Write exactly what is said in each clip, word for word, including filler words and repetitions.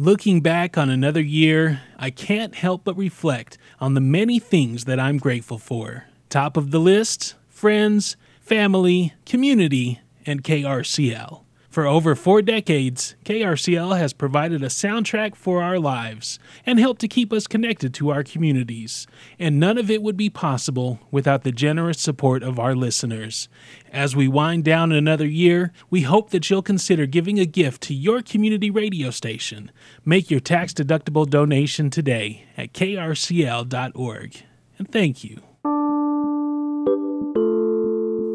Looking back on another year, I can't help but reflect on the many things that I'm grateful for. Top of the list, friends, family, community, and K R C L. For over four decades, K R C L has provided a soundtrack for our lives and helped to keep us connected to our communities, and none of it would be possible without the generous support of our listeners. As we wind down another year, we hope that you'll consider giving a gift to your community radio station. Make your tax-deductible donation today at K R C L dot org. And thank you.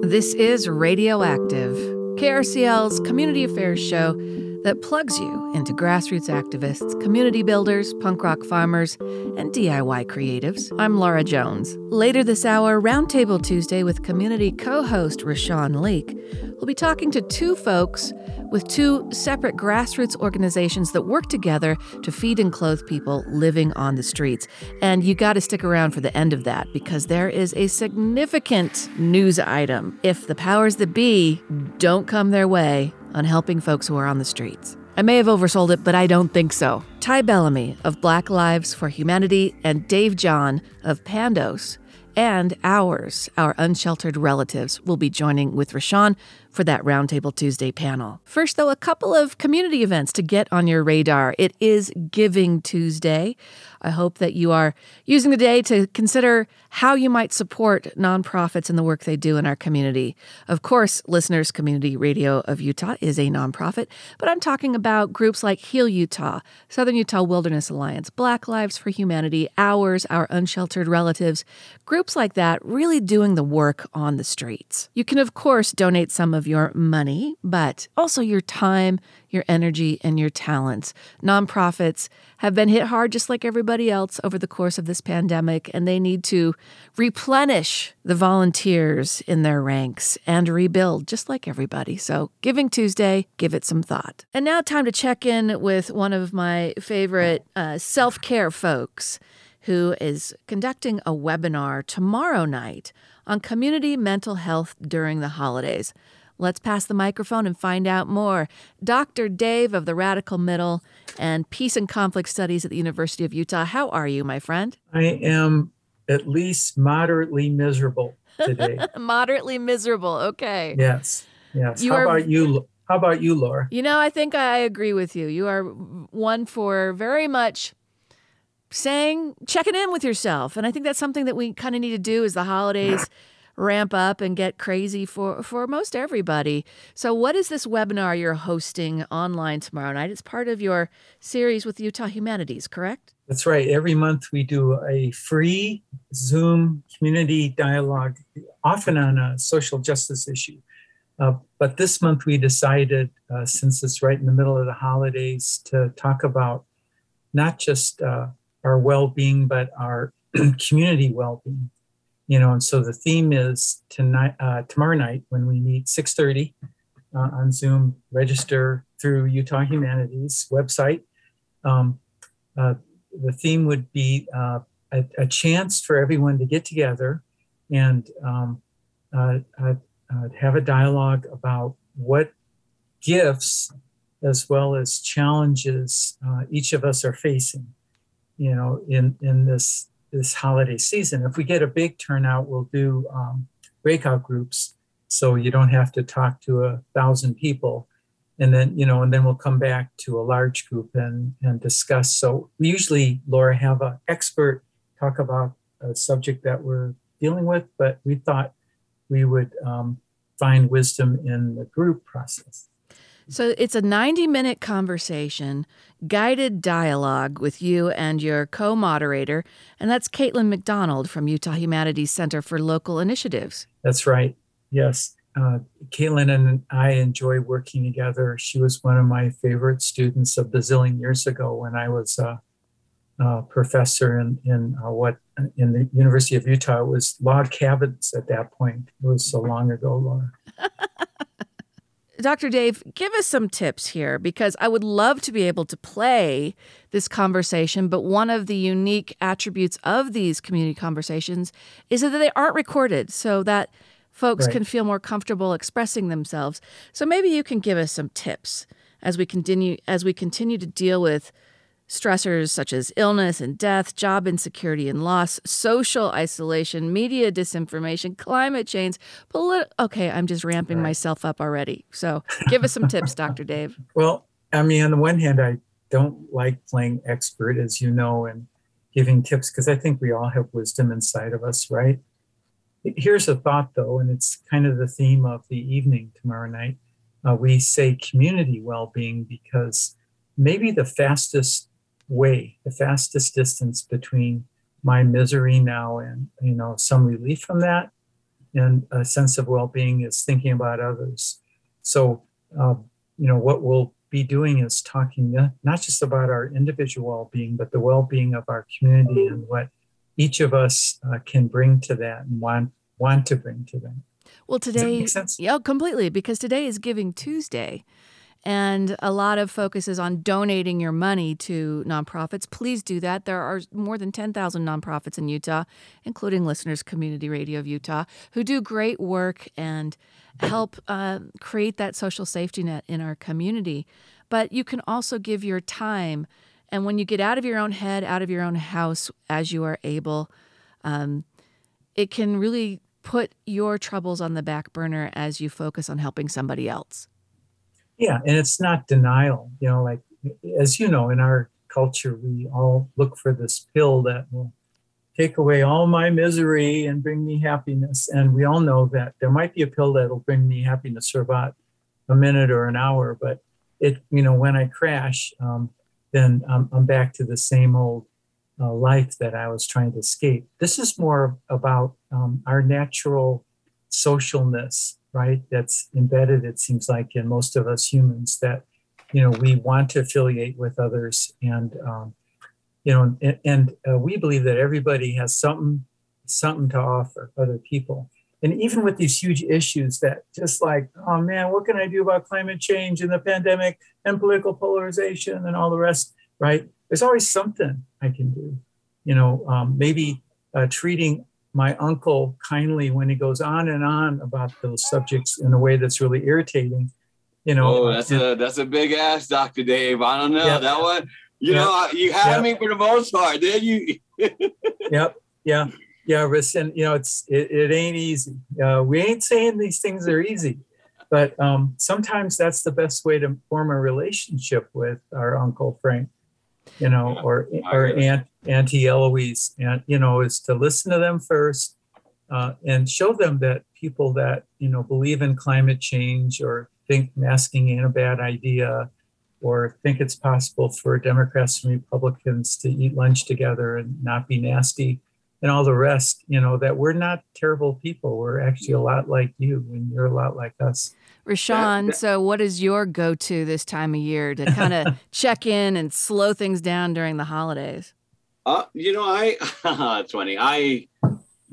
This is Radioactive, K R C L's community affairs show that plugs you into grassroots activists, community builders, punk rock farmers, and D I Y creatives. I'm Laura Jones. Later this hour, Roundtable Tuesday with community co-host Rashawn Leak will be talking to two folks with two separate grassroots organizations that work together to feed and clothe people living on the streets. And you got to stick around for the end of that, because there is a significant news item if the powers that be don't come their way on helping folks who are on the streets. I may have oversold it, but I don't think so. Ty Bellamy of Black Lives for Humanity and Dave John of Pandos and ours, our unsheltered relatives, will be joining with Rashawn for that Roundtable Tuesday panel. First, though, a couple of community events to get on your radar. It is Giving Tuesday. I hope that you are using the day to consider how you might support nonprofits and the work they do in our community. Of course, listeners, Community Radio of Utah is a nonprofit, but I'm talking about groups like Heal Utah, Southern Utah Wilderness Alliance, Black Lives for Humanity, ours, our unsheltered relatives, groups like that really doing the work on the streets. You can, of course, donate some of your money, but also your time, your energy, and your talents. Nonprofits have been hit hard just like everybody else over the course of this pandemic, and they need to replenish the volunteers in their ranks and rebuild just like everybody. So Giving Tuesday, give it some thought. And now time to check in with one of my favorite uh, self-care folks, who is conducting a webinar tomorrow night on community mental health during the holidays. Let's pass the microphone and find out more. Doctor Dave of the Radical Middle and Peace and Conflict Studies at the University of Utah. How are you, my friend? I am at least moderately miserable today. Moderately miserable, okay. Yes, yes. You How are... about you? How about you, Laura? You know, I think I agree with you. You are one for very much saying, checking in with yourself. And I think that's something that we kind of need to do as the holidays ramp up and get crazy for, for most everybody. So what is this webinar you're hosting online tomorrow night? It's part of your series with Utah Humanities, correct? That's right. Every month we do a free Zoom community dialogue, often on a social justice issue. Uh, but this month we decided, uh, since it's right in the middle of the holidays, to talk about not just uh, our well-being, but our community well-being, you know. And so the theme is tonight, uh, tomorrow night, when we meet six thirty uh, on Zoom. Register through Utah Humanities website. Um, uh, the theme would be uh, a, a chance for everyone to get together and um, uh, uh, uh, have a dialogue about what gifts, as well as challenges, uh, each of us are facing, you know, in, in this this holiday season. If we get a big turnout, we'll do um, breakout groups, so you don't have to talk to a thousand people. And then, you know, and then we'll come back to a large group and, and discuss. So we usually, Laura, have an expert talk about a subject that we're dealing with, but we thought we would um, find wisdom in the group process. So it's a ninety-minute conversation, guided dialogue with you and your co-moderator, and that's Caitlin McDonald from Utah Humanities Center for Local Initiatives. That's right, yes. Uh, Caitlin and I enjoy working together. She was one of my favorite students a bazillion years ago when I was a, a professor in, in uh, what in the University of Utah. It was log cabins at that point. It was so long ago, Laura. Doctor Dave, give us some tips here, because I would love to be able to play this conversation, but one of the unique attributes of these community conversations is that they aren't recorded, so that folks right. can feel more comfortable expressing themselves. So maybe you can give us some tips as we continue as we continue to deal with Stressors such as illness and death, job insecurity and loss, social isolation, media disinformation, climate change, politi- okay, I'm just ramping right. myself up already. So give us some tips, Doctor Dave. Well, I mean, on the one hand, I don't like playing expert, as you know, and giving tips, because I think we all have wisdom inside of us, right? Here's a thought, though, and it's kind of the theme of the evening tomorrow night. Uh, we say community well-being because maybe the fastest way, the fastest distance between my misery now and, you know, some relief from that and a sense of well-being is thinking about others. So, um, you know, what we'll be doing is talking not just about our individual well-being, but the well-being of our community and what each of us uh, can bring to that and want want to bring to them. Well, today, does that make sense? Yeah, completely, because today is Giving Tuesday. And a lot of focus is on donating your money to nonprofits. Please do that. There are more than ten thousand nonprofits in Utah, including listeners, Community Radio of Utah, who do great work and help uh, create that social safety net in our community. But you can also give your time. And when you get out of your own head, out of your own house, as you are able, um, it can really put your troubles on the back burner as you focus on helping somebody else. Yeah, and it's not denial, you know, like, as you know, in our culture, we all look for this pill that will take away all my misery and bring me happiness. And we all know that there might be a pill that'll bring me happiness for about a minute or an hour, but it, you know, when I crash, um, then I'm, I'm back to the same old uh, life that I was trying to escape. This is more about um, our natural socialness, right? That's embedded, it seems like, in most of us humans, that, you know, we want to affiliate with others. And, um, you know, and, and uh, we believe that everybody has something, something to offer other people. And even with these huge issues that just like, oh man, what can I do about climate change and the pandemic and political polarization and all the rest, right? There's always something I can do, you know, um, maybe uh, treating my uncle kindly when he goes on and on about those subjects in a way that's really irritating, you know. Oh, that's and, a that's a big ask, Doctor Dave. I don't know. Yep. That one, you yep. know, you had yep. me for the most part, didn't you? Yep. Yeah. Yeah. And, you know, it's it, it ain't easy. Uh, we ain't saying these things are easy, but um, sometimes that's the best way to form a relationship with our Uncle Frank, you know, yeah, or or Aunt Auntie Eloise, and, you know, is to listen to them first uh, and show them that people that, you know, believe in climate change or think masking ain't a bad idea or think it's possible for Democrats and Republicans to eat lunch together and not be nasty and all the rest, you know, that we're not terrible people. We're actually a lot like you and you're a lot like us. Rashawn, so what is your go-to this time of year to kind of check in and slow things down during the holidays? Uh, you know, I, it's funny. I,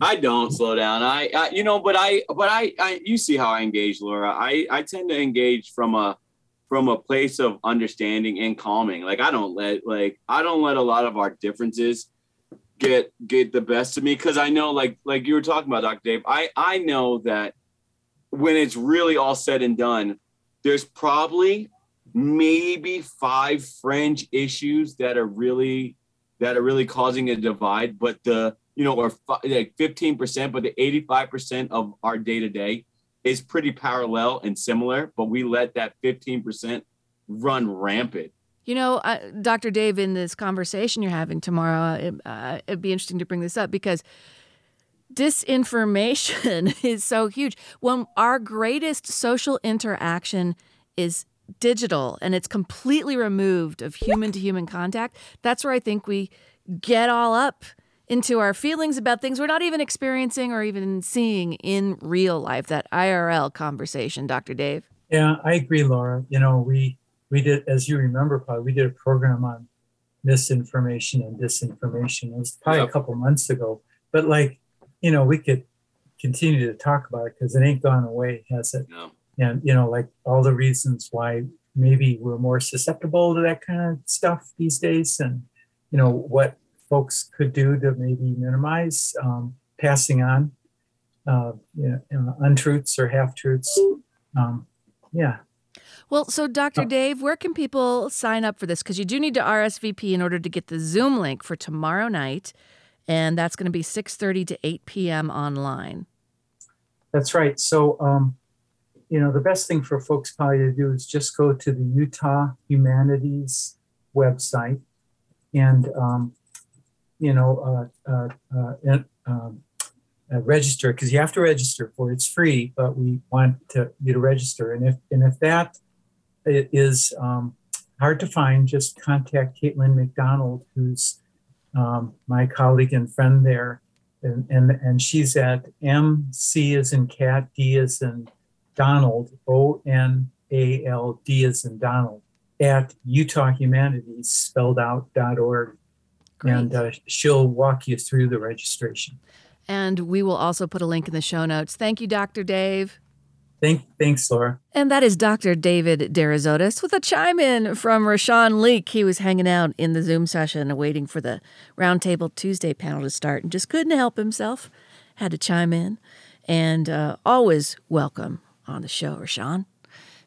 I don't slow down. I, I, you know, but I, but I, I, you see how I engage, Laura. I, I tend to engage from a, from a place of understanding and calming. Like, I don't let, like, I don't let a lot of our differences get, get the best of me. Cause I know, like, like you were talking about, Doctor Dave, I, I know that when it's really all said and done, there's probably maybe five fringe issues that are really, that are really causing a divide, but the, you know, or f- like fifteen percent, but the eighty-five percent of our day-to-day is pretty parallel and similar, but we let that fifteen percent run rampant. You know, uh, Doctor Dave, in this conversation you're having tomorrow, it, uh, it'd be interesting to bring this up because disinformation is so huge. When our greatest social interaction is digital and it's completely removed of human to human contact, that's where I think we get all up into our feelings about things we're not even experiencing or even seeing in real life, that I R L conversation, Doctor Dave. Yeah, I agree, Laura. You know, we, we did, as you remember, probably, we did a program on misinformation and disinformation. It was probably yeah. a couple months ago, but like, you know, we could continue to talk about it because it ain't gone away, has it? No. And, you know, like all the reasons why maybe we're more susceptible to that kind of stuff these days and, you know, what folks could do to maybe minimize um, passing on uh, you know, untruths or half-truths. Um, yeah. Well, so Doctor Dave, where can people sign up for this? Because you do need to R S V P in order to get the Zoom link for tomorrow night, and that's going to be six thirty to eight p.m. online. That's right. So, um, you know, the best thing for folks probably to do is just go to the Utah Humanities website and, um, you know, uh, uh, uh, and, um, Uh, register, because you have to register for it. It's free, but we want to, you to register. And if and if that is um, hard to find, just contact Caitlin McDonald, who's um, my colleague and friend there, and and, and she's at M C as in cat, D as in Donald, O N A L D as in Donald, at Utah Humanities spelled out dot org, and uh, she'll walk you through the registration. And we will also put a link in the show notes. Thank you, Doctor Dave. Thank, thanks, Laura. And that is Doctor David Derizotis with a chime in from Rashawn Leak. He was hanging out in the Zoom session waiting for the Roundtable Tuesday panel to start and just couldn't help himself. Had to chime in. And uh, always welcome on the show, Rashawn.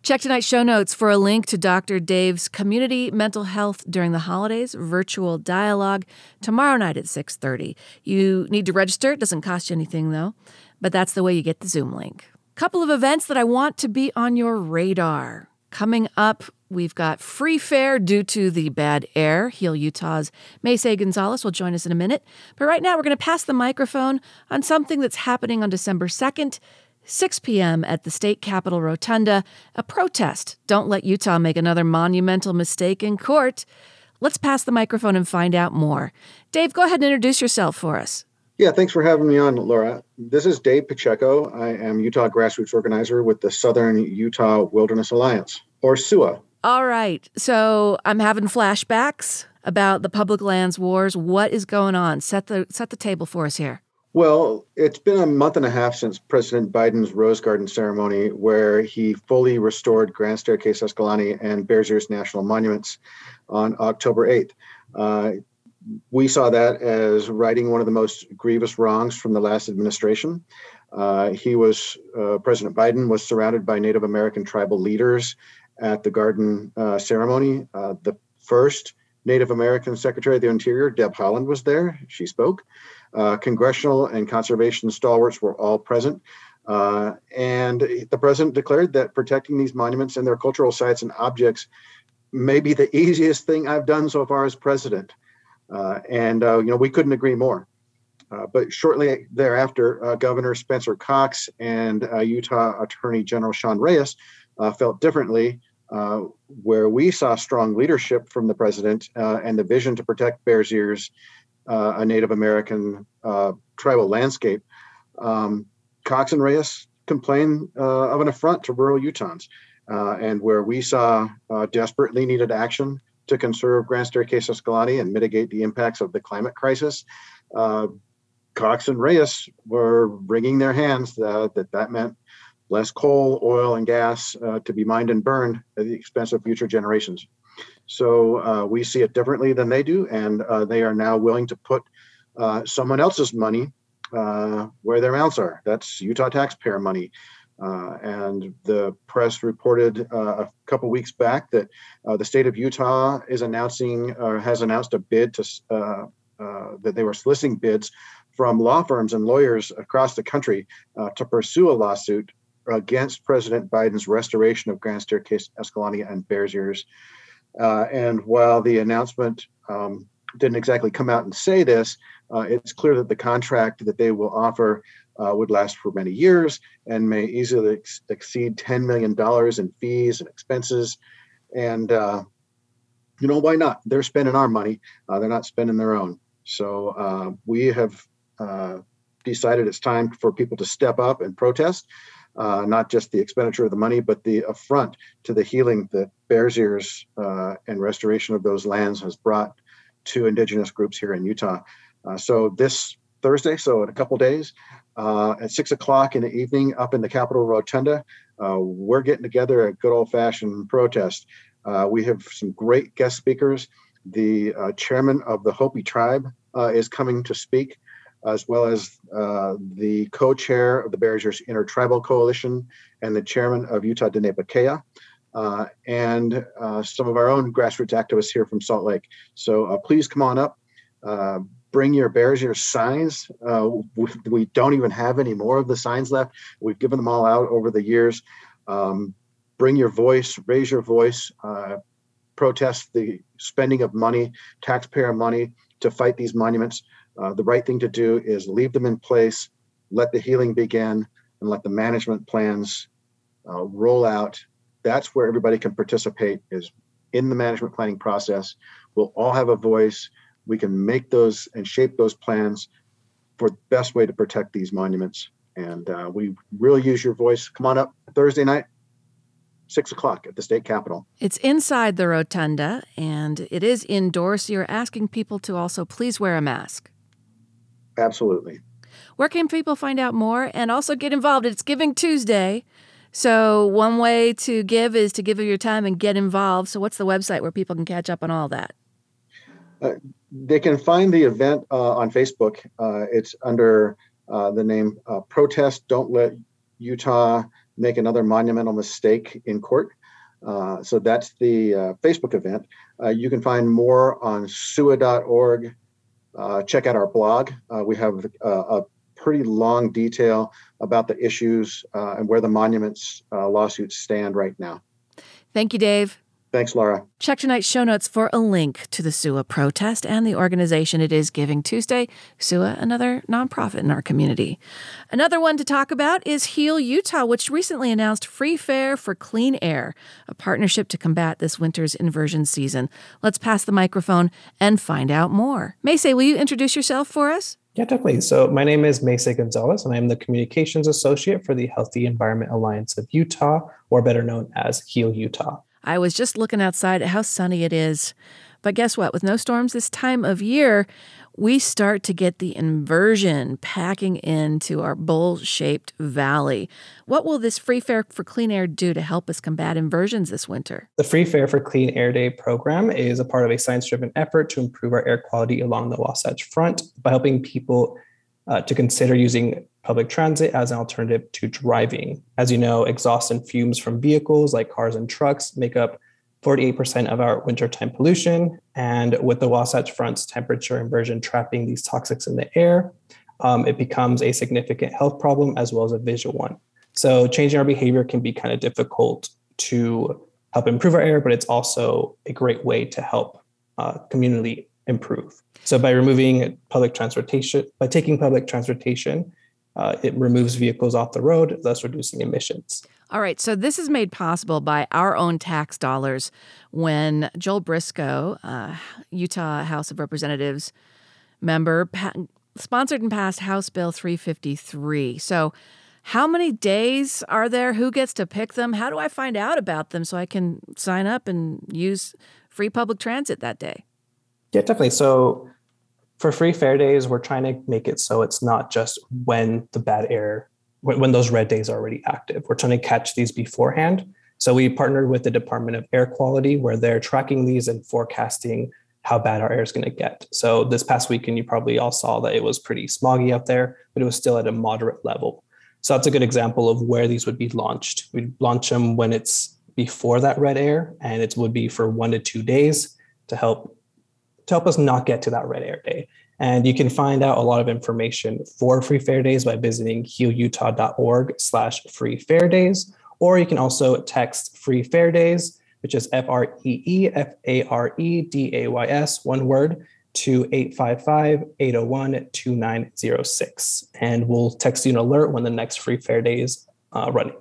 Check tonight's show notes for a link to Doctor Dave's Community Mental Health During the Holidays virtual dialogue tomorrow night at six thirty. You need to register. It doesn't cost you anything, though. But that's the way you get the Zoom link. Couple of events that I want to be on your radar. Coming up, we've got free fare due to the bad air. Heal Utah's Macy Gonzalez will join us in a minute. But right now, we're going to pass the microphone on something that's happening on December second. six p.m. at the State Capitol Rotunda, a protest. Don't let Utah make another monumental mistake in court. Let's pass the microphone and find out more. Dave, go ahead and introduce yourself for us. Yeah, thanks for having me on, Laura. This is Dave Pacheco. I am Utah grassroots organizer with the Southern Utah Wilderness Alliance, or S U W A. All right. So I'm having flashbacks about the public lands wars. What is going on? Set the set the table for us here. Well, it's been a month and a half since President Biden's Rose Garden ceremony, where he fully restored Grand Staircase-Escalante and Bears Ears National Monuments on October eighth. Uh, we saw that as righting one of the most grievous wrongs from the last administration. Uh, he was, uh, President Biden was surrounded by Native American tribal leaders at the garden uh, ceremony. Uh, the first Native American Secretary of the Interior, Deb Holland, was there. She spoke. Uh, congressional and conservation stalwarts were all present. Uh, and the president declared that protecting these monuments and their cultural sites and objects may be the easiest thing I've done so far as president. Uh, and, uh, you know, we couldn't agree more. Uh, but shortly thereafter, uh, Governor Spencer Cox and uh, Utah Attorney General Sean Reyes uh, felt differently. Uh, where we saw strong leadership from the president uh, and the vision to protect Bears Ears, uh, a Native American uh, tribal landscape, um, Cox and Reyes complained uh, of an affront to rural Utahns, uh, and where we saw uh, desperately needed action to conserve Grand Staircase-Escalante and mitigate the impacts of the climate crisis, uh, Cox and Reyes were wringing their hands uh, that that meant less coal, oil, and gas uh, to be mined and burned at the expense of future generations. So uh, we see it differently than they do, and uh, they are now willing to put uh, someone else's money uh, where their mouths are. That's Utah taxpayer money. Uh, and the press reported uh, a couple weeks back that uh, the state of Utah is announcing or has announced a bid to uh, uh, that they were soliciting bids from law firms and lawyers across the country uh, to pursue a lawsuit against President Biden's restoration of Grand Staircase-Escalante and Bears Ears. Uh, and while the announcement um, didn't exactly come out and say this, uh, it's clear that the contract that they will offer uh, would last for many years and may easily ex- exceed ten million dollars in fees and expenses. And, uh, you know, why not? They're spending our money. Uh, they're not spending their own. So uh, we have uh, decided it's time for people to step up and protest. Uh, not just the expenditure of the money, but the affront to the healing that Bears Ears uh, and restoration of those lands has brought to indigenous groups here in Utah. Uh, so this Thursday, so in a couple days, uh, at six o'clock in the evening up in the Capitol Rotunda, uh, we're getting together a good old-fashioned protest. Uh, we have some great guest speakers. The uh, chairman of the Hopi tribe uh, is coming to speak, as well as uh, the co-chair of the Barriers Inter-Tribal Coalition and the chairman of Utah Denebekeia. uh, and uh, some of our own grassroots activists here from Salt Lake. So uh, please come on up. Uh, bring your Bears Ears signs. Uh, we, we don't even have any more of the signs left. We've given them all out over the years. Um, bring your voice, raise your voice, uh, protest the spending of money, taxpayer money to fight these monuments. Uh, the right thing to do is leave them in place, let the healing begin, and let the management plans uh, roll out. That's where everybody can participate, is in the management planning process. We'll all have a voice. We can make those and shape those plans for the best way to protect these monuments. And uh, we really use your voice. Come on up Thursday night, six o'clock at the state capitol. It's inside the rotunda and it is indoors. So you're asking people to also please wear a mask. Absolutely. Where can people find out more and also get involved? It's Giving Tuesday. So one way to give is to give of your time and get involved. So what's the website where people can catch up on all that? Uh, they can find the event uh, on Facebook. Uh, it's under uh, the name uh, Protest Don't Let Utah Make Another Monumental Mistake in Court. Uh, so that's the uh, Facebook event. Uh, you can find more on S U A dot org. Uh, check out our blog. Uh, we have a, a pretty long detail about the issues uh, and where the monuments uh, lawsuits stand right now. Thank you, Dave. Thanks, Laura. Check tonight's show notes for a link to the S U A protest and the organization it is, Giving Tuesday. S U A, another nonprofit in our community. Another one to talk about is Heal Utah, which recently announced Free Fare for Clean Air, a partnership to combat this winter's inversion season. Let's pass the microphone and find out more. Macy, will you introduce yourself for us? Yeah, definitely. So my name is Macy Gonzalez, and I'm the Communications Associate for the Healthy Environment Alliance of Utah, or better known as Heal Utah. I was just looking outside at how sunny it is. But guess what? With no storms this time of year, we start to get the inversion packing into our bowl-shaped valley. What will this Free Fare for Clean Air do to help us combat inversions this winter? The Free Fare for Clean Air Day program is a part of a science-driven effort to improve our air quality along the Wasatch Front by helping people uh, to consider using public transit as an alternative to driving. As you know, exhaust and fumes from vehicles like cars and trucks make up forty-eight percent of our wintertime pollution. And with the Wasatch Front's temperature inversion trapping these toxics in the air, um, it becomes a significant health problem as well as a visual one. So changing our behavior can be kind of difficult to help improve our air, but it's also a great way to help uh, community improve. So by removing public transportation, by taking public transportation, Uh, it removes vehicles off the road, thus reducing emissions. All right, so this is made possible by our own tax dollars when Joel Briscoe, uh, Utah House of Representatives member, pa- sponsored and passed House Bill three fifty-three. So how many days are there? Who gets to pick them? How do I find out about them so I can sign up and use free public transit that day? Yeah, definitely. So for Free Fare Days, we're trying to make it so it's not just when the bad air, when those red days are already active. We're trying to catch these beforehand. So we partnered with the Department of Air Quality, where they're tracking these and forecasting how bad our air is going to get. So this past weekend, you probably all saw that it was pretty smoggy out there, but it was still at a moderate level. So that's a good example of where these would be launched. We'd launch them when it's before that red air, and it would be for one to two days to help to help us not get to that red air day. And you can find out a lot of information for Free Fare Days by visiting healutah.org slash free fair days, or you can also text Free Fare Days, which is F R E E F A R E D A Y S, one word, to eight five five, eight oh one, two nine oh six. And we'll text you an alert when the next Free Fare Day is uh, running.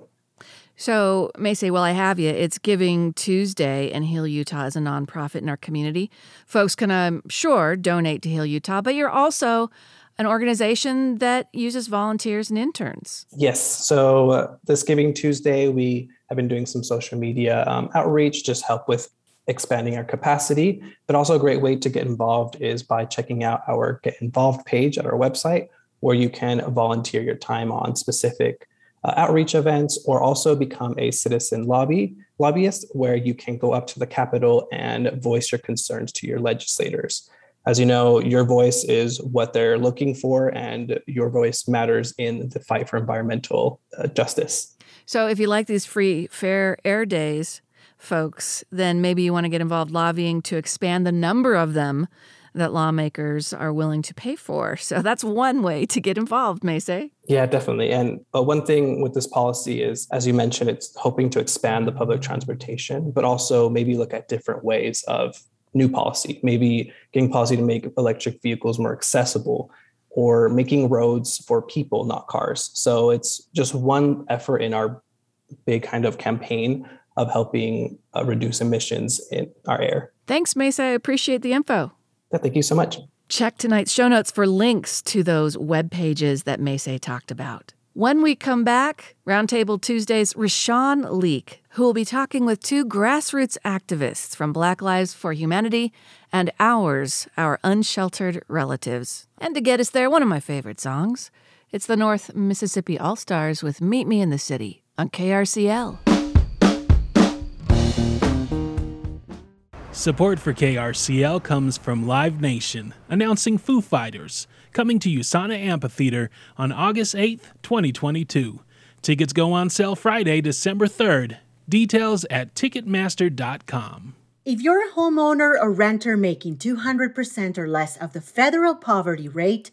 So, Macy, while I have you, it's Giving Tuesday, and Heal Utah is a nonprofit in our community. Folks can, I'm sure, donate to Heal Utah, but you're also an organization that uses volunteers and interns. Yes. So uh, this Giving Tuesday, we have been doing some social media um, outreach, just help with expanding our capacity, but also a great way to get involved is by checking out our Get Involved page at our website, where you can volunteer your time on specific Uh, outreach events, or also become a citizen lobby lobbyist, where you can go up to the Capitol and voice your concerns to your legislators. As you know, your voice is what they're looking for, and your voice matters in the fight for environmental uh, justice. So if you like these Free Fair Air Days, folks, then maybe you want to get involved lobbying to expand the number of them that lawmakers are willing to pay for. So that's one way to get involved, Macy. Yeah, definitely. And but one thing with this policy is, as you mentioned, it's hoping to expand the public transportation, but also maybe look at different ways of new policy, maybe getting policy to make electric vehicles more accessible, or making roads for people, not cars. So it's just one effort in our big kind of campaign of helping uh, reduce emissions in our air. Thanks, Mesa. I appreciate the info. Yeah, thank you so much. Check tonight's show notes for links to those web pages that Mesa talked about. When we come back, Roundtable Tuesday's Rashawn Leak, who will be talking with two grassroots activists from Black Lives for Humanity and Ours, Our Unsheltered Relatives. And to get us there, one of my favorite songs. It's the North Mississippi All-Stars with Meet Me in the City on K R C L. Support for K R C L comes from Live Nation, announcing Foo Fighters, coming to USANA Amphitheater on August eighth, twenty twenty-two. Tickets go on sale Friday, December third. Details at Ticketmaster dot com. If you're a homeowner or renter making two hundred percent or less of the federal poverty rate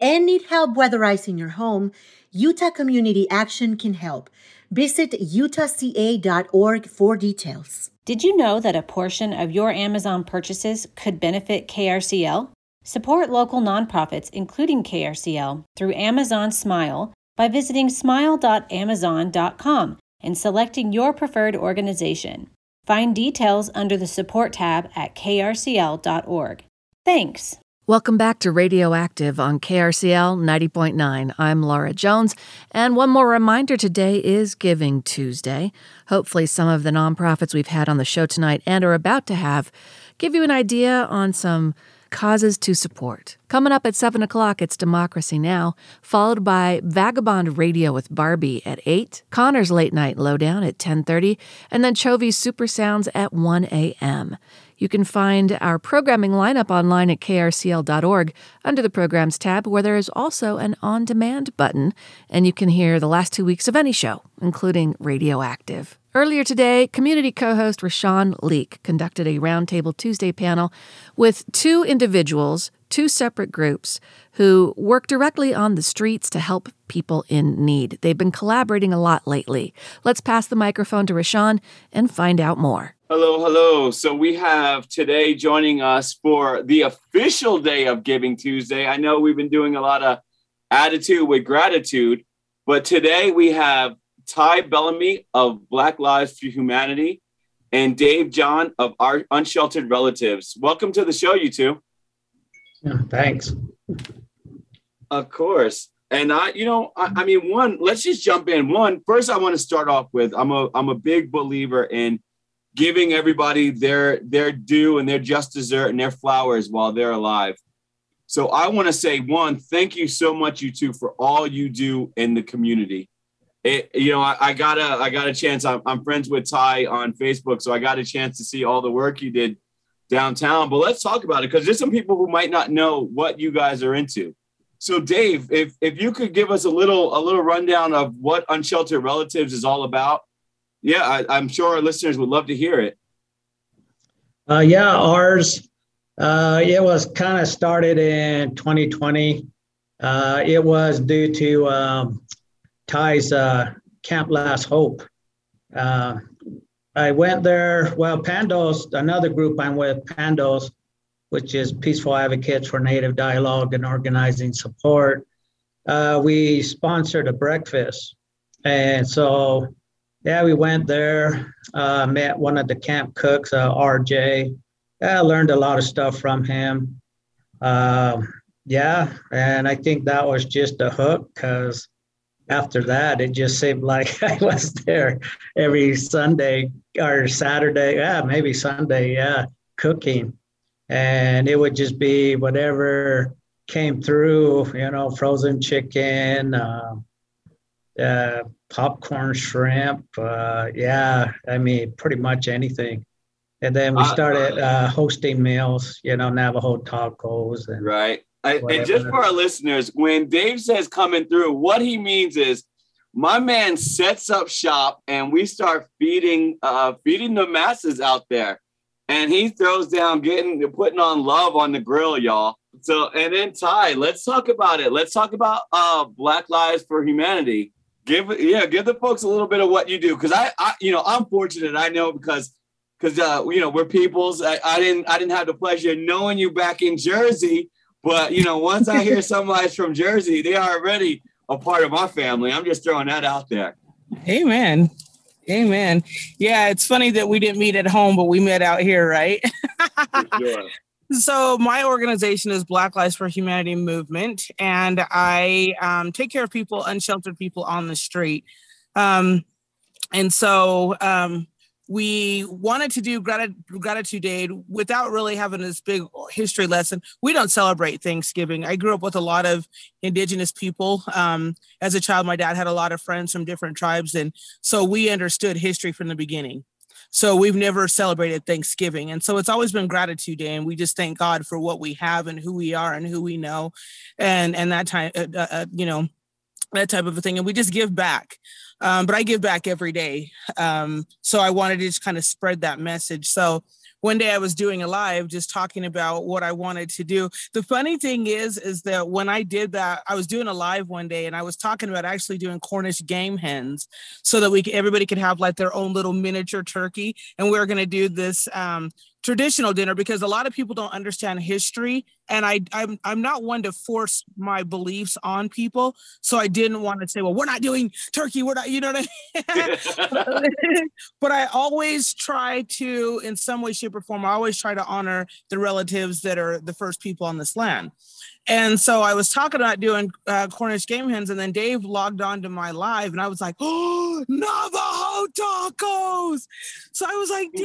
and need help weatherizing your home, Utah Community Action can help. Visit utah c a dot org for details. Did you know that a portion of your Amazon purchases could benefit K R C L? Support local nonprofits, including K R C L, through Amazon Smile by visiting smile dot amazon dot com and selecting your preferred organization. Find details under the support tab at k r c l dot org. Thanks. Welcome back to Radioactive on K R C L ninety point nine. I'm Laura Jones, and one more reminder, today is Giving Tuesday. Hopefully some of the nonprofits we've had on the show tonight and are about to have give you an idea on some causes to support. Coming up at seven o'clock, it's Democracy Now!, followed by Vagabond Radio with Barbie at eight, Connor's Late Night Lowdown at ten thirty, and then Chovy's Super Sounds at one a.m. You can find our programming lineup online at k r c l dot org under the Programs tab, where there is also an on-demand button, and you can hear the last two weeks of any show, including Radioactive. Earlier today, community co-host Rashawn Leak conducted a Roundtable Tuesday panel with two individuals, two separate groups, who work directly on the streets to help people in need. They've been collaborating a lot lately. Let's pass the microphone to Rashawn and find out more. Hello, hello. So we have today joining us for the official day of Giving Tuesday. I know we've been doing a lot of attitude with gratitude, but today we have Ty Bellamy of Black Lives for Humanity and Dave John of Our Unsheltered Relatives. Welcome to the show, you two. Yeah, thanks. Of course. And I, you know, I, I mean, one, let's just jump in. One, first I want to start off with, I'm a, I'm a big believer in giving everybody their, their due and their just dessert and their flowers while they're alive. So I want to say, one, thank you so much, you two, for all you do in the community. It, you know, I, I got a I got a chance. I'm, I'm friends with Ty on Facebook, so I got a chance to see all the work you did downtown. But let's talk about it, because there's some people who might not know what you guys are into. So, Dave, if if you could give us a little a little rundown of what Unsheltered Relatives is all about, yeah, I, I'm sure our listeners would love to hear it. Uh, yeah, ours. Uh, it was kind of started in twenty twenty. Uh, it was due to Um, Ty's uh, Camp Last Hope. Uh, I went there, well, Pandos, another group I'm with, Pandos, which is Peaceful Advocates for Native Dialogue and Organizing Support. Uh, we sponsored a breakfast. And so, yeah, we went there, uh, met one of the camp cooks, uh, R J. I learned a lot of stuff from him. Uh, yeah, and I think that was just a hook, because after that, it just seemed like I was there every Sunday or Saturday, yeah, maybe Sunday, yeah, cooking. And it would just be whatever came through, you know, frozen chicken, uh, uh, popcorn shrimp. Uh, yeah, I mean, pretty much anything. And then we started uh, hosting meals, you know, Navajo tacos. And right. I, and just for our listeners, when Dave says coming through, what he means is My man sets up shop and we start feeding uh, feeding the masses out there. And he throws down, getting putting on love on the grill, y'all. So, and then Ty, let's talk about it. Let's talk about uh, Black Lives for Humanity. Give yeah, give the folks a little bit of what you do, because I, I, you know, I'm fortunate. I know because because uh, you know we're peoples. I, I didn't I didn't have the pleasure of knowing you back in Jersey, but you know once I hear somebody's from Jersey, they are already a part of my family. I'm just throwing that out there. Amen. Amen. Yeah, it's funny that we didn't meet at home, but we met out here, right? Sure. So my organization is Black Lives for Humanity Movement, and I um, take care of people, unsheltered people on the street. Um, and so um, we wanted to do grat- Gratitude Day without really having this big history lesson. We don't celebrate Thanksgiving. I grew up with a lot of Indigenous people. Um, as a child, my dad had a lot of friends from different tribes, and so we understood history from the beginning. So we've never celebrated Thanksgiving. And so it's always been Gratitude Day. And we just thank God for what we have and who we are and who we know. And, and that type, uh, uh, you know, that type of a thing. And we just give back. Um, but I give back every day. Um, so I wanted to just kind of spread that message. So one day I was doing a live just talking about what I wanted to do. The funny thing is, is that when I did that, I was doing a live one day and I was talking about actually doing Cornish game hens so that we could, everybody could have like their own little miniature turkey. And we were going to do this um, traditional dinner because a lot of people don't understand history. And I, I'm, I'm not one to force my beliefs on people. So I didn't want to say, well, we're not doing turkey. We're not, you know what I mean? But I always try to, in some way, shape or form, I always try to honor the relatives that are the first people on this land. And so I was talking about doing uh, Cornish game hens, and then Dave logged on to my live, and I was like, oh, Navajo tacos. So I was like, Dave,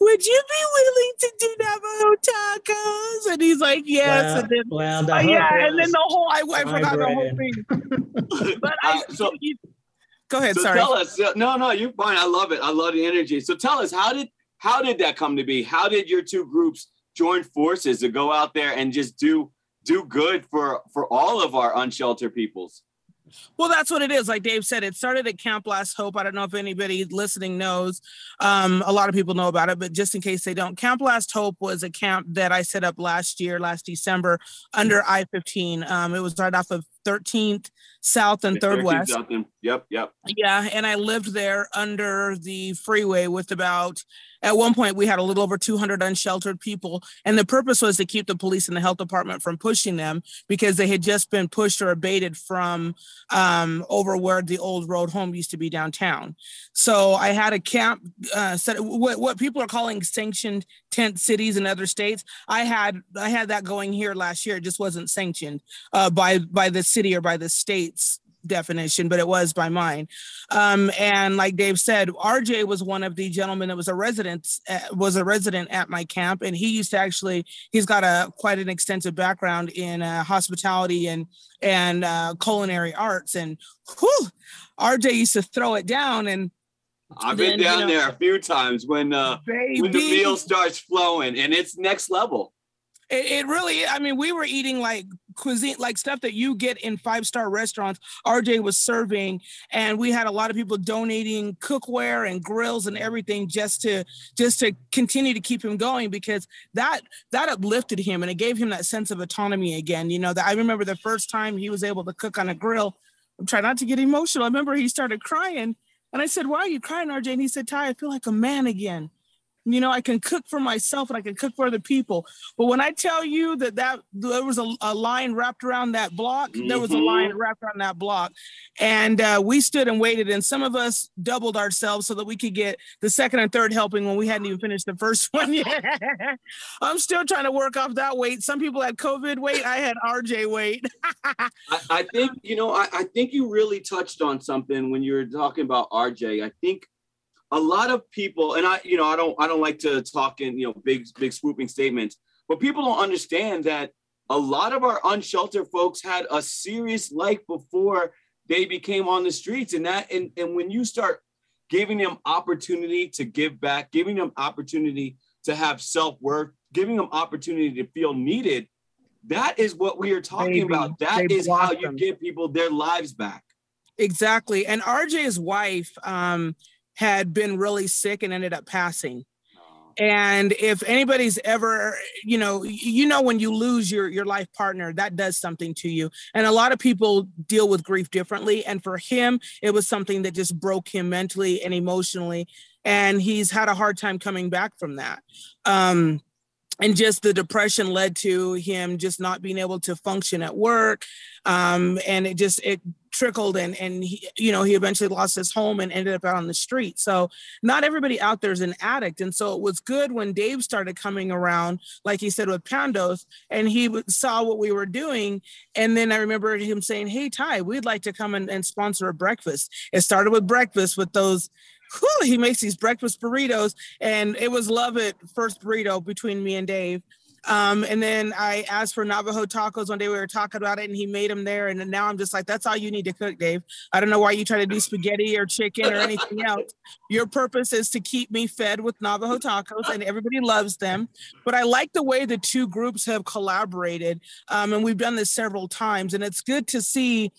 would you be willing to do Navajo tacos? And he's like, yes. Wow. And then, wow, the uh, yeah, and then the whole, I, I forgot the whole thing. But I, uh, so, you, go ahead, so sorry. Tell us, no, no, you're fine. I love it. I love the energy. So tell us, how did how did that come to be? How did your two groups join forces to go out there and just do do good for, for all of our unsheltered peoples? Well, that's what it is. Like Dave said, it started at Camp Last Hope. I don't know if anybody listening knows. Um, a lot of people know about it, but just in case they don't, Camp Last Hope was a camp that I set up last year, last December, under I fifteen. Um, it was right off of thirteenth South and third West. Something. Yep, yep. Yeah, and I lived there under the freeway with about, at one point we had a little over two hundred unsheltered people, and the purpose was to keep the police and the health department from pushing them because they had just been pushed or abated from um, over where the old road home used to be downtown. So I had a camp, uh, set, what, what people are calling sanctioned tent cities in other states. I had I had that going here last year. It just wasn't sanctioned uh, by, by the city or by the state's definition, but it was by mine. Um, and like Dave said, R J was one of the gentlemen that was a resident at, was a resident at my camp, and he used to actually, he's got a quite an extensive background in uh, hospitality and and uh, culinary arts. And whew, R J used to throw it down, and I've then, been down you know, there a few times when uh, when the meal starts flowing, and it's next level. It, it really, I mean, we were eating like cuisine, like stuff that you get in five-star restaurants. R J was serving, and we had a lot of people donating cookware and grills and everything just to just to continue to keep him going, because that that uplifted him and it gave him that sense of autonomy again. You know, that I remember the first time he was able to cook on a grill. I'm trying not to get emotional. I remember he started crying, and I said, "Why are you crying, R J?" And he said, "Ty, I feel like a man again. You know, I can cook for myself and I can cook for other people." But when I tell you that, that there was a, a line wrapped around that block, mm-hmm. there was a line wrapped around that block. And uh, we stood and waited. And some of us doubled ourselves so that we could get the second and third helping when we hadn't even finished the first one yet. I'm still trying to work off that weight. Some people had COVID weight. I had R J weight. I, I think, you know, I, I think you really touched on something when you were talking about R J. I think a lot of people, and I, you know, I don't, I don't like to talk in, you know, big, big swooping statements, but people don't understand that a lot of our unsheltered folks had a serious life before they became on the streets, and that, and, and when you start giving them opportunity to give back, giving them opportunity to have self-worth, giving them opportunity to feel needed, That is what we are talking Baby, about. That is how you them. give people their lives back. Exactly. And R J's wife um, had been really sick and ended up passing. Oh. And if anybody's ever, you know, you know, when you lose your, your life partner, that does something to you. And a lot of people deal with grief differently. And for him, it was something that just broke him mentally and emotionally. And he's had a hard time coming back from that. Um, And just the depression led to him just not being able to function at work. Um, and it just, it trickled and, and he, you know, he eventually lost his home and ended up out on the street. So not everybody out there is an addict. And so it was good when Dave started coming around, like he said, with Pandos, and he saw what we were doing. And then I remember him saying, hey, Ty, we'd like to come and, and sponsor a breakfast. It started with breakfast with those Whew, he makes these breakfast burritos, and it was love at first burrito between me and Dave. Um, and then I asked for Navajo tacos one day. We were talking about it, and he made them there. And now I'm just like, that's all you need to cook, Dave. I don't know why you try to do spaghetti or chicken or anything else. Your purpose is to keep me fed with Navajo tacos, and everybody loves them. But I like the way the two groups have collaborated, um, and we've done this several times, and it's good to see.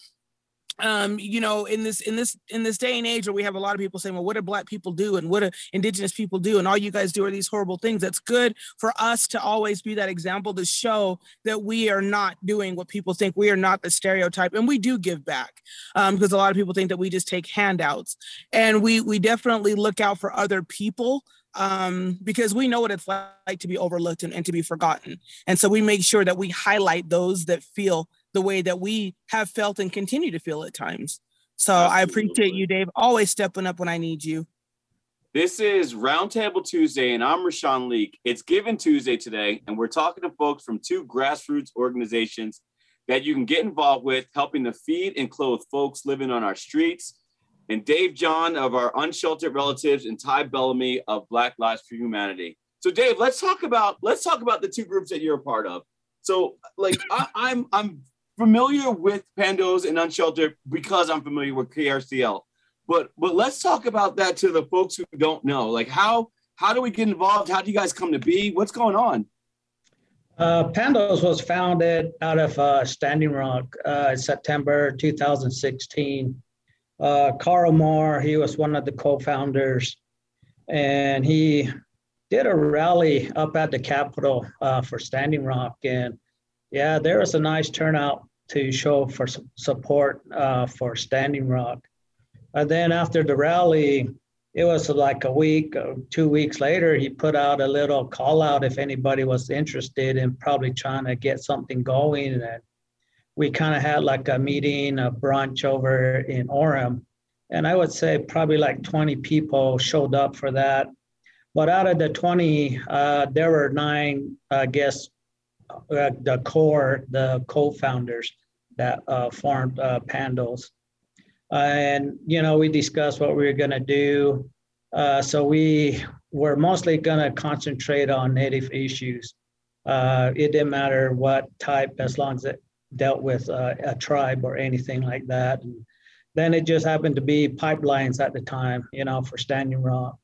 Um, you know, in this in this in this day and age where we have a lot of people saying, well, what do Black people do and what do Indigenous people do? And all you guys do are these horrible things. That's good for us to always be that example to show that we are not doing what people think. We are not the stereotype. And we do give back um, because a lot of people think that we just take handouts. And we we definitely look out for other people. Um, because we know what it's like to be overlooked and, and to be forgotten. And so we make sure that we highlight those that feel the way that we have felt and continue to feel at times. So absolutely. I appreciate you, Dave, always stepping up when I need you. This is Roundtable Tuesday, and I'm Rashawn Leak. It's Giving Tuesday today, and we're talking to folks from two grassroots organizations that you can get involved with, helping to feed and clothe folks living on our streets. And Dave John of our Unsheltered Relatives, and Ty Bellamy of Black Lives for Humanity. So Dave, let's talk about let's talk about the two groups that you're a part of. So like I, I'm I'm familiar with Pandos and Unsheltered because I'm familiar with K R C L. But but let's talk about that to the folks who don't know. Like how how do we get involved? How do you guys come to be? What's going on? Uh, Pandos was founded out of uh, Standing Rock uh, in September two thousand sixteen. Uh, Carl Moore, he was one of the co-founders, and he did a rally up at the Capitol uh, for Standing Rock. And yeah, there was a nice turnout to show for su- support uh, for Standing Rock. And then after the rally, it was like a week, two weeks later, he put out a little call out if anybody was interested in probably trying to get something going. And we kind of had like a meeting, a brunch over in Orem. And I would say probably like twenty people showed up for that. But out of the twenty, uh, there were nine, I guess, uh, the core, the co-founders that uh, formed uh, Pandos. Uh, and, you know, we discussed what we were going to do. Uh, so we were mostly going to concentrate on Native issues. Uh, it didn't matter what type, as long as it dealt with uh, a tribe or anything like that. And then it just happened to be pipelines at the time, you know, for Standing Rock.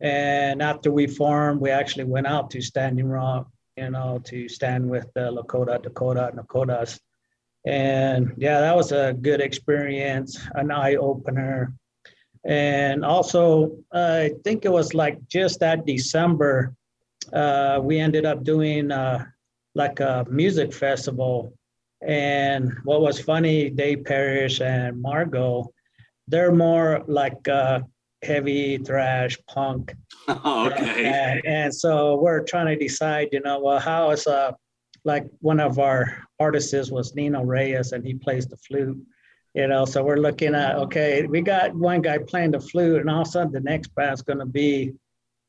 And after we formed, we actually went out to Standing Rock, you know, to stand with the Lakota, Dakota, Nakodas. And yeah, that was a good experience, an eye opener. And also, uh, I think it was like just that December, uh, we ended up doing uh, like a music festival. And what was funny, Dave Parrish and Margot, they're more like uh, heavy thrash punk. Oh, okay. And, and so we're trying to decide, you know, well, how is uh, like one of our artists was Nino Reyes, and he plays the flute, you know. So we're looking at, okay, we got one guy playing the flute, and all of a sudden the next band's going to be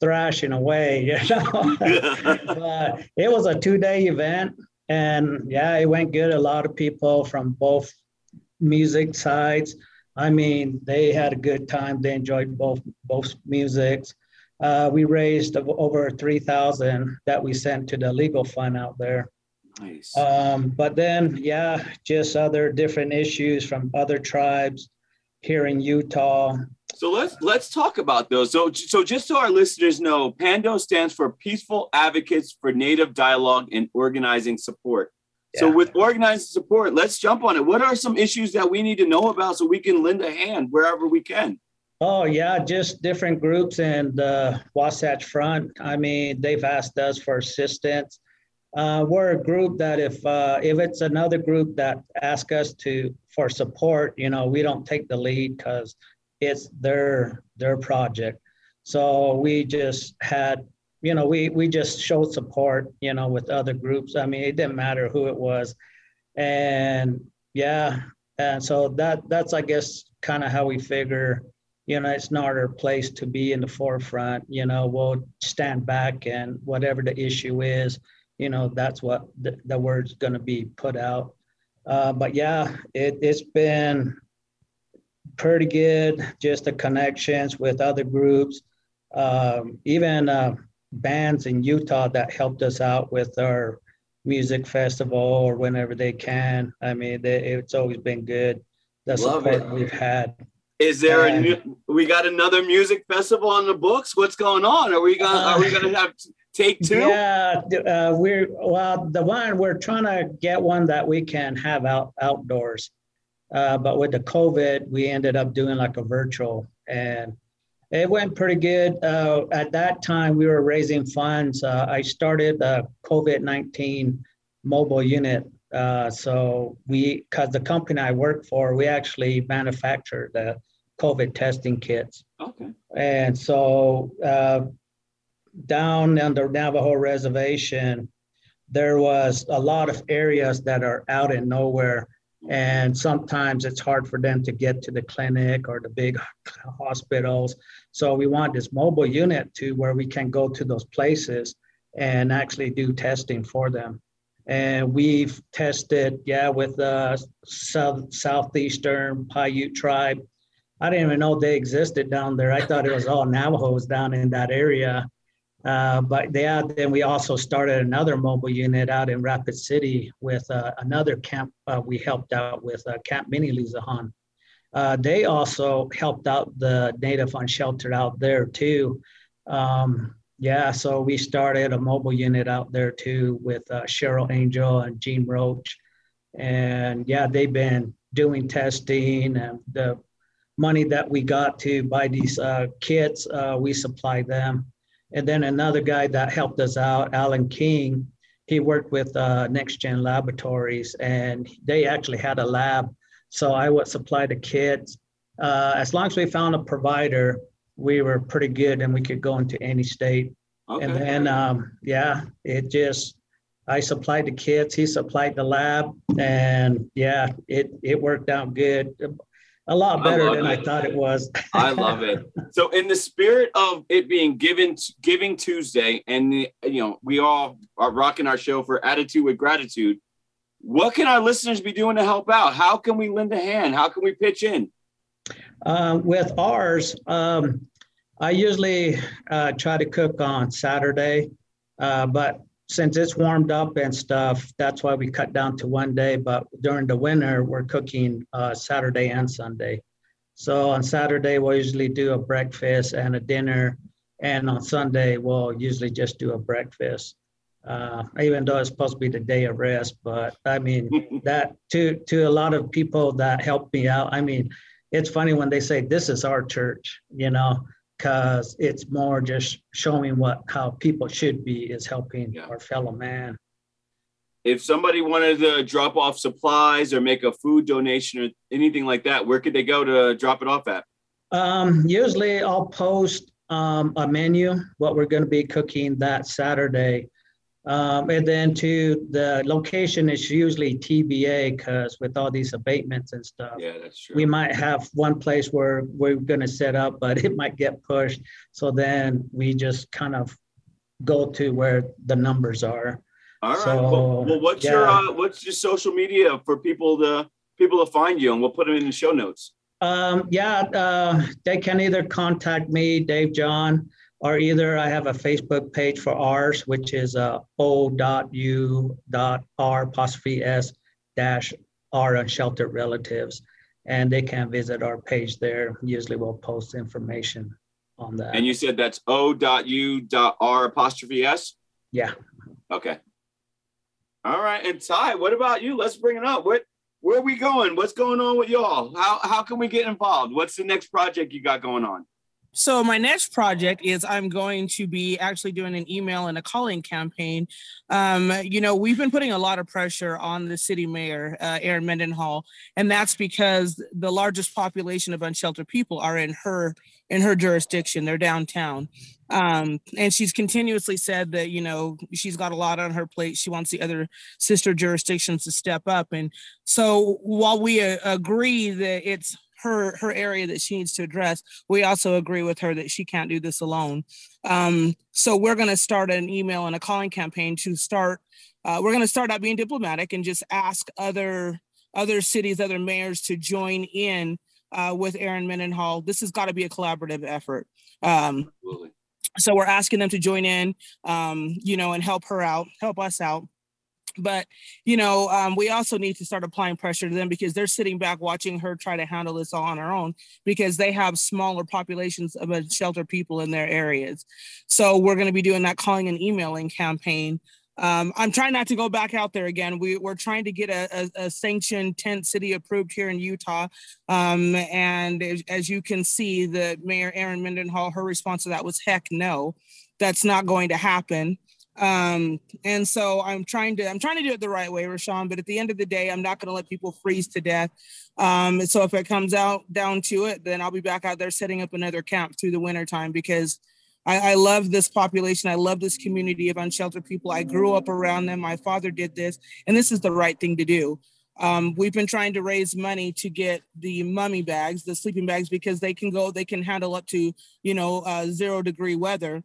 thrashing away, you know. But it was a two-day event. And yeah, it went good. A lot of people from both music sides. I mean, they had a good time. They enjoyed both both musics. Uh, we raised over three thousand that we sent to the legal fund out there. Nice. Um, but then, yeah, just other different issues from other tribes here in Utah. So let's let's talk about those. So so just so our listeners know, PANDO stands for Peaceful Advocates for Native Dialogue and Organizing Support. Yeah. So with organized support, let's jump on it. What are some issues that we need to know about so we can lend a hand wherever we can? Oh, yeah, just different groups in the Wasatch Front. I mean, they've asked us for assistance. Uh, we're a group that if uh, if it's another group that asks us to for support, you know, we don't take the lead because it's their their project. So we just had, you know, we we just showed support, you know, with other groups. I mean, it didn't matter who it was. And yeah, and so that that's, I guess, kind of how we figure, you know, it's not our place to be in the forefront. You know, we'll stand back and whatever the issue is, you know, that's what the, the word's going to be put out. Uh, but yeah, it, it's been pretty good, just the connections with other groups, um, even uh, bands in Utah that helped us out with our music festival or whenever they can. I mean, they, it's always been good, the Love support it. We've had. Is there and, a new, we got another music festival on the books? What's going on? Are we going uh, are we going to have take two? Yeah, uh, we're, well, the one, we're trying to get one that we can have out outdoors. Uh, but with the COVID, we ended up doing like a virtual, and it went pretty good. Uh, at that time, we were raising funds. Uh, I started a COVID nineteen mobile unit. Uh, so we, because the company I work for, we actually manufacture the COVID testing kits. Okay. And so uh, down on the Navajo reservation, there was a lot of areas that are out in nowhere, and sometimes it's hard for them to get to the clinic or the big hospitals. So we want this mobile unit to where we can go to those places and actually do testing for them. And we've tested, yeah, with the South, Southeastern Paiute tribe. I didn't even know they existed down there. I thought it was all Navajos down in that area. Uh, but yeah, then we also started another mobile unit out in Rapid City with uh, another camp uh, we helped out with, uh, Camp Mini-Lizahan. Uh, they also helped out the Native unsheltered out there too. Um, Yeah, so we started a mobile unit out there too with uh, Cheryl Angel and Gene Roach. And yeah, they've been doing testing, and the money that we got to buy these uh, kits, uh, we supply them. And then another guy that helped us out, Alan King, he worked with uh, Next Gen Laboratories, and they actually had a lab. So I would supply the kits. Uh, as long as we found a provider, we were pretty good, and we could go into any state. Okay. And then, um, yeah, it just, I supplied the kits, he supplied the lab, and yeah, it, it worked out good. A lot better I than it. I thought it was. I love it. So in the spirit of it being given, Giving Tuesday, and the, you know, we all are rocking our show for Attitude with Gratitude, what can our listeners be doing to help out? How can we lend a hand? How can we pitch in? Uh, with ours, um, I usually uh, try to cook on Saturday, uh, but since it's warmed up and stuff, that's why we cut down to one day. But during the winter, we're cooking uh, Saturday and Sunday. So on Saturday, we'll usually do a breakfast and a dinner. And on Sunday, we'll usually just do a breakfast, uh, even though it's supposed to be the day of rest. But I mean, that to, to a lot of people that helped me out, I mean, it's funny when they say this is our church, you know, because it's more just showing what how people should be is helping yeah. our fellow man. If somebody wanted to drop off supplies or make a food donation or anything like that, where could they go to drop it off at? Um, usually I'll post um, a menu, what we're going to be cooking that Saturday. Um, and then to the location is usually T B A, because with all these abatements and stuff, yeah, that's true. We might have one place where we're going to set up, but it might get pushed. So then we just kind of go to where the numbers are. All right. So, well, well, what's yeah. your uh, what's your social media for people to people to find you, and we'll put them in the show notes. Um, yeah, uh, they can either contact me, Dave John. Or either I have a Facebook page for ours, which is uh, o dot u dot r apostrophe s dash r unsheltered relatives. And they can visit our page there. Usually we'll post information on that. And you said that's o dot u dot r apostrophe s? Yeah. Okay. All right. And Ty, what about you? Let's bring it up. What, where are we going? What's going on with y'all? How how can we get involved? What's the next project you got going on? So my next project is I'm going to be actually doing an email and a calling campaign. Um, you know, we've been putting a lot of pressure on the city mayor, uh, Erin Mendenhall, and that's because the largest population of unsheltered people are in her in her jurisdiction. They're downtown. Um, and she's continuously said that, you know, she's got a lot on her plate. She wants the other sister jurisdictions to step up. And so while we uh, agree that it's her her area that she needs to address, we also agree with her that she can't do this alone. Um, so we're going to start an email and a calling campaign to start. Uh, we're going to start out being diplomatic and just ask other other cities, other mayors to join in uh, with Erin Mendenhall. This has got to be a collaborative effort. Um, Absolutely. So we're asking them to join in, um, you know, and help her out, help us out. But, you know, um, we also need to start applying pressure to them because they're sitting back watching her try to handle this all on her own because they have smaller populations of unsheltered people in their areas. So we're going to be doing that calling and emailing campaign. Um, I'm trying not to go back out there again. We, we're trying to get a, a, a sanctioned tent city approved here in Utah. Um, and as, as you can see, the mayor, Erin Mendenhall, her response to that was, heck no, that's not going to happen. Um, and so I'm trying to, I'm trying to do it the right way, Rashawn, but at the end of the day, I'm not going to let people freeze to death. Um, so if it comes out down to it, then I'll be back out there setting up another camp through the wintertime because I, I love this population. I love this community of unsheltered people. I grew up around them. My father did this, and this is the right thing to do. Um, we've been trying to raise money to get the mummy bags, the sleeping bags, because they can go, they can handle up to, you know, uh, zero degree weather.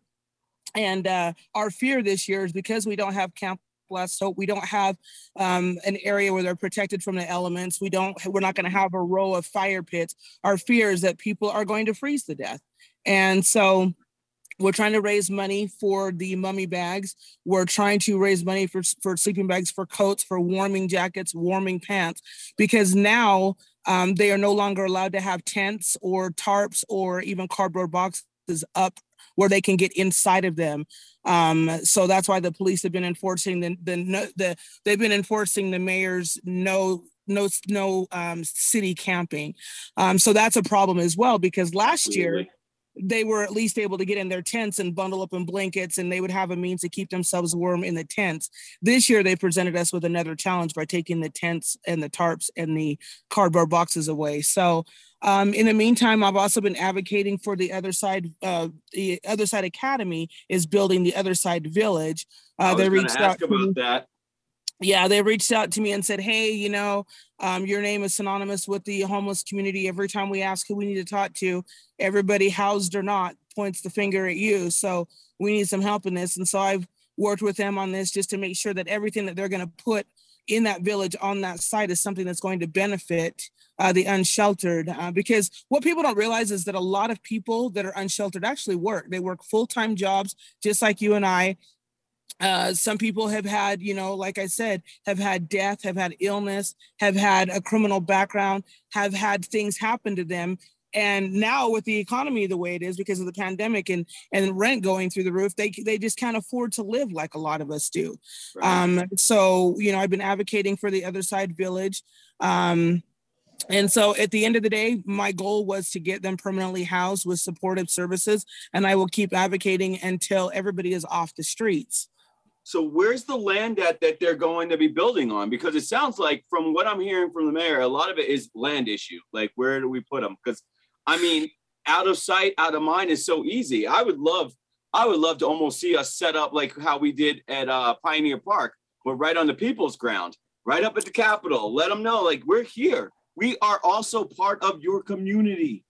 And uh, our fear this year is because we don't have Camp Last Hope, we don't have um, an area where they're protected from the elements. We don't, we're not going to have a row of fire pits. Our fear is that people are going to freeze to death. And so we're trying to raise money for the mummy bags. We're trying to raise money for, for sleeping bags, for coats, for warming jackets, warming pants, because now um, they are no longer allowed to have tents or tarps or even cardboard boxes up where they can get inside of them. Um, so that's why the police have been enforcing the, the, the they've been enforcing the mayor's no, no, no um, city camping. Um, so that's a problem as well, because last year they were at least able to get in their tents and bundle up in blankets, and they would have a means to keep themselves warm in the tents. This year they presented us with another challenge by taking the tents and the tarps and the cardboard boxes away. So Um, in the meantime, I've also been advocating for the Other Side. Uh, the Other Side Academy is building the Other Side Village. Uh, they reached out to me. That. Yeah, they reached out to me and said, "Hey, you know, um, your name is synonymous with the homeless community. Every time we ask who we need to talk to, everybody housed or not points the finger at you. So we need some help in this." And so I've worked with them on this just to make sure that everything that they're going to put in that village on that site is something that's going to benefit uh, the unsheltered. Uh, because what people don't realize is that a lot of people that are unsheltered actually work. They work full-time jobs, just like you and I. Uh, some people have had, you know, like I said, have had death, have had illness, have had a criminal background, have had things happen to them. And now with the economy the way it is because of the pandemic and, and rent going through the roof, they they just can't afford to live like a lot of us do. Right. Um, so, you know, I've been advocating for the Other Side Village. Um, and so at the end of the day, my goal was to get them permanently housed with supportive services. And I will keep advocating until everybody is off the streets. So where's the land at that they're going to be building on? Because it sounds like from what I'm hearing from the mayor, a lot of it is land issue. Like, where do we put them? Because I mean, out of sight, out of mind is so easy. I would love, I would love to almost see us set up like how we did at uh, Pioneer Park, but right on the people's ground, right up at the Capitol. Let them know, like, we're here. We are also part of your community.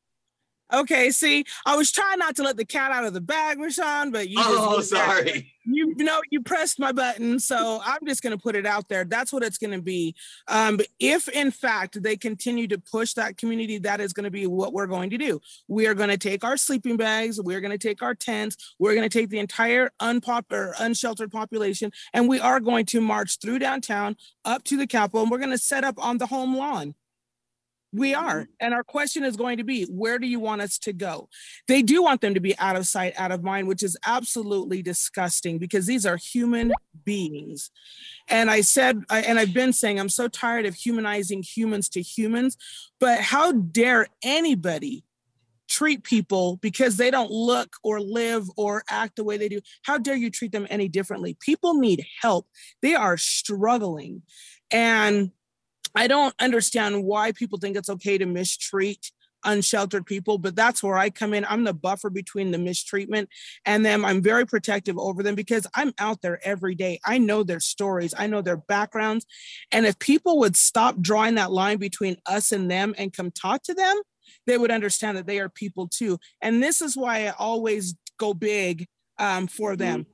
Okay, see, I was trying not to let the cat out of the bag, Rashawn, but you just oh, sorry. You, you know, you pressed my button, so I'm just going to put it out there. That's what it's going to be. Um, if, in fact, they continue to push that community, that is going to be what we're going to do. We are going to take our sleeping bags. We're going to take our tents. We're going to take the entire unpop- or unsheltered population, and we are going to march through downtown up to the Capitol, and we're going to set up on the home lawn. We are. And our question is going to be, where do you want us to go? They do want them to be out of sight, out of mind, which is absolutely disgusting because these are human beings. And I said, I, and I've been saying, I'm so tired of humanizing humans to humans, but how dare anybody treat people because they don't look or live or act the way they do? How dare you treat them any differently? People need help. They are struggling. And I don't understand why people think it's okay to mistreat unsheltered people, but that's where I come in. I'm the buffer between the mistreatment and them. I'm very protective over them because I'm out there every day. I know their stories. I know their backgrounds. And if people would stop drawing that line between us and them and come talk to them, they would understand that they are people too. And this is why I always go big um, for them. Mm-hmm.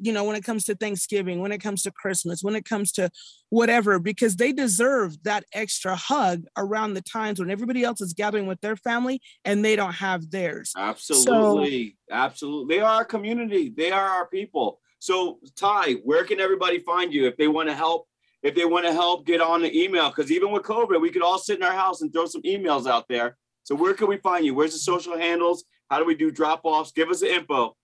You know, when it comes to Thanksgiving, when it comes to Christmas, when it comes to whatever, because they deserve that extra hug around the times when everybody else is gathering with their family and they don't have theirs. Absolutely. So, absolutely. They are our community. They are our people. So Ty, where can everybody find you if they want to help? If they want to help, get on the email, because even with COVID, we could all sit in our house and throw some emails out there. So where can we find you? Where's the social handles? How do we do drop-offs? Give us the info.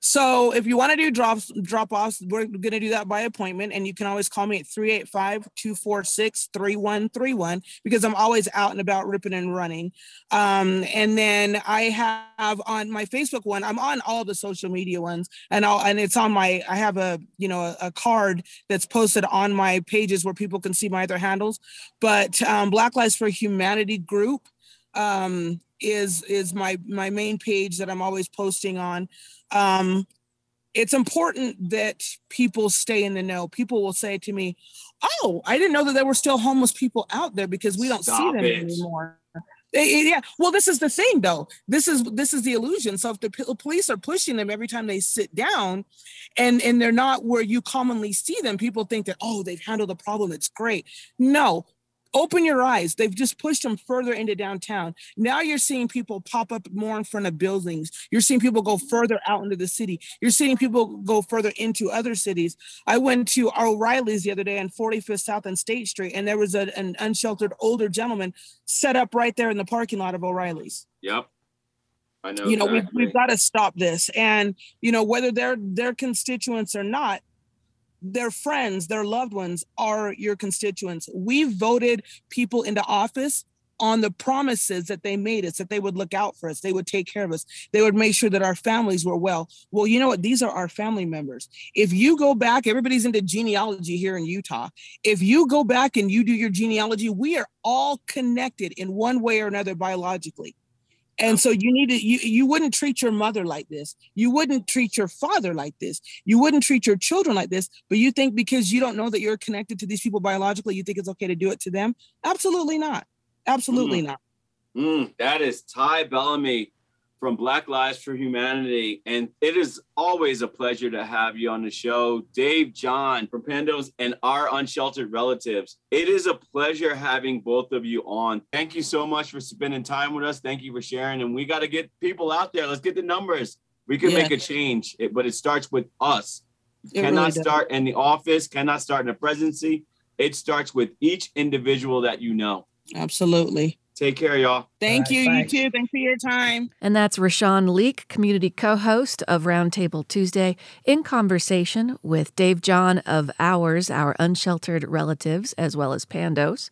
So if you want to do drops, drop-offs, we're going to do that by appointment. And you can always call me at three eight five, two four six, three one three one because I'm always out and about ripping and running. Um, and then I have on my Facebook one, I'm on all the social media ones and I'll, and it's on my, I have a, you know, a, a card that's posted on my pages where people can see my other handles, but um, Black Lives for Humanity group um, is, is my, my main page that I'm always posting on. Um, it's important that people stay in the know. People will say to me, oh, I didn't know that there were still homeless people out there because we don't Stop see them it. anymore. It, it, yeah. Well, this is the thing though. This is, this is the illusion. So if the p- police are pushing them every time they sit down and, and they're not where you commonly see them, people think that, oh, they've handled the problem. It's great. No. Open your eyes. They've just pushed them further into downtown. Now you're seeing people pop up more in front of buildings. You're seeing people go further out into the city. You're seeing people go further into other cities. I went to O'Reilly's the other day on forty-fifth South and State Street, and there was a, an unsheltered older gentleman set up right there in the parking lot of O'Reilly's. Yep. I know. You know, exactly. we've, we've got to stop this. And, you know, whether they're their constituents or not, their friends, their loved ones are your constituents. We voted people into office on the promises that they made us, that they would look out for us, they would take care of us, they would make sure that our families were well. Well, you know what? These are our family members. If you go back, everybody's into genealogy here in Utah. If you go back and you do your genealogy, we are all connected in one way or another biologically. And so you need to, you, you wouldn't treat your mother like this. You wouldn't treat your father like this. You wouldn't treat your children like this, but you think because you don't know that you're connected to these people biologically, you think it's okay to do it to them? Absolutely not. Absolutely mm. not. Mm. That is Ty Bellamy from Black Lives for Humanity. And it is always a pleasure to have you on the show. Dave John from Pandos and our unsheltered relatives. It is a pleasure having both of you on. Thank you so much for spending time with us. Thank you for sharing. And we got to get people out there. Let's get the numbers. We can yeah. make a change, it, but it starts with us. It cannot really start in the office, cannot start in the presidency. It starts with each individual that you know. Absolutely. Take care, y'all. Thank you. You too. Thanks for your time. And that's Rashawn Leak, community co-host of Roundtable Tuesday, in conversation with Dave John of Ours, Our Unsheltered Relatives, as well as Pandos,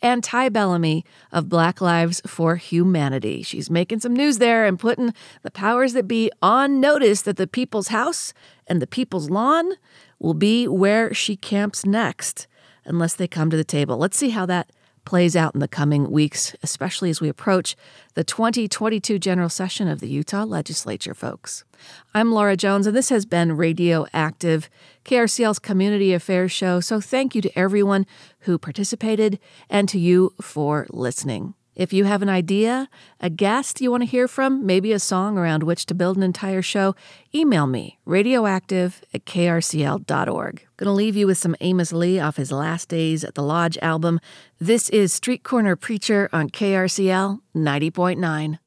and Ty Bellamy of Black Lives for Humanity. She's making some news there and putting the powers that be on notice that the people's house and the people's lawn will be where she camps next, unless they come to the table. Let's see how that plays out in the coming weeks, especially as we approach the twenty twenty-two general session of the Utah legislature, folks. I'm Laura Jones, and this has been Radioactive, K R C L's community affairs show. So thank you to everyone who participated and to you for listening. If you have an idea, a guest you want to hear from, maybe a song around which to build an entire show, email me, radioactive at k r c l dot org. Going to leave you with some Amos Lee off his Last Days at the Lodge album. This is Street Corner Preacher on K R C L ninety point nine.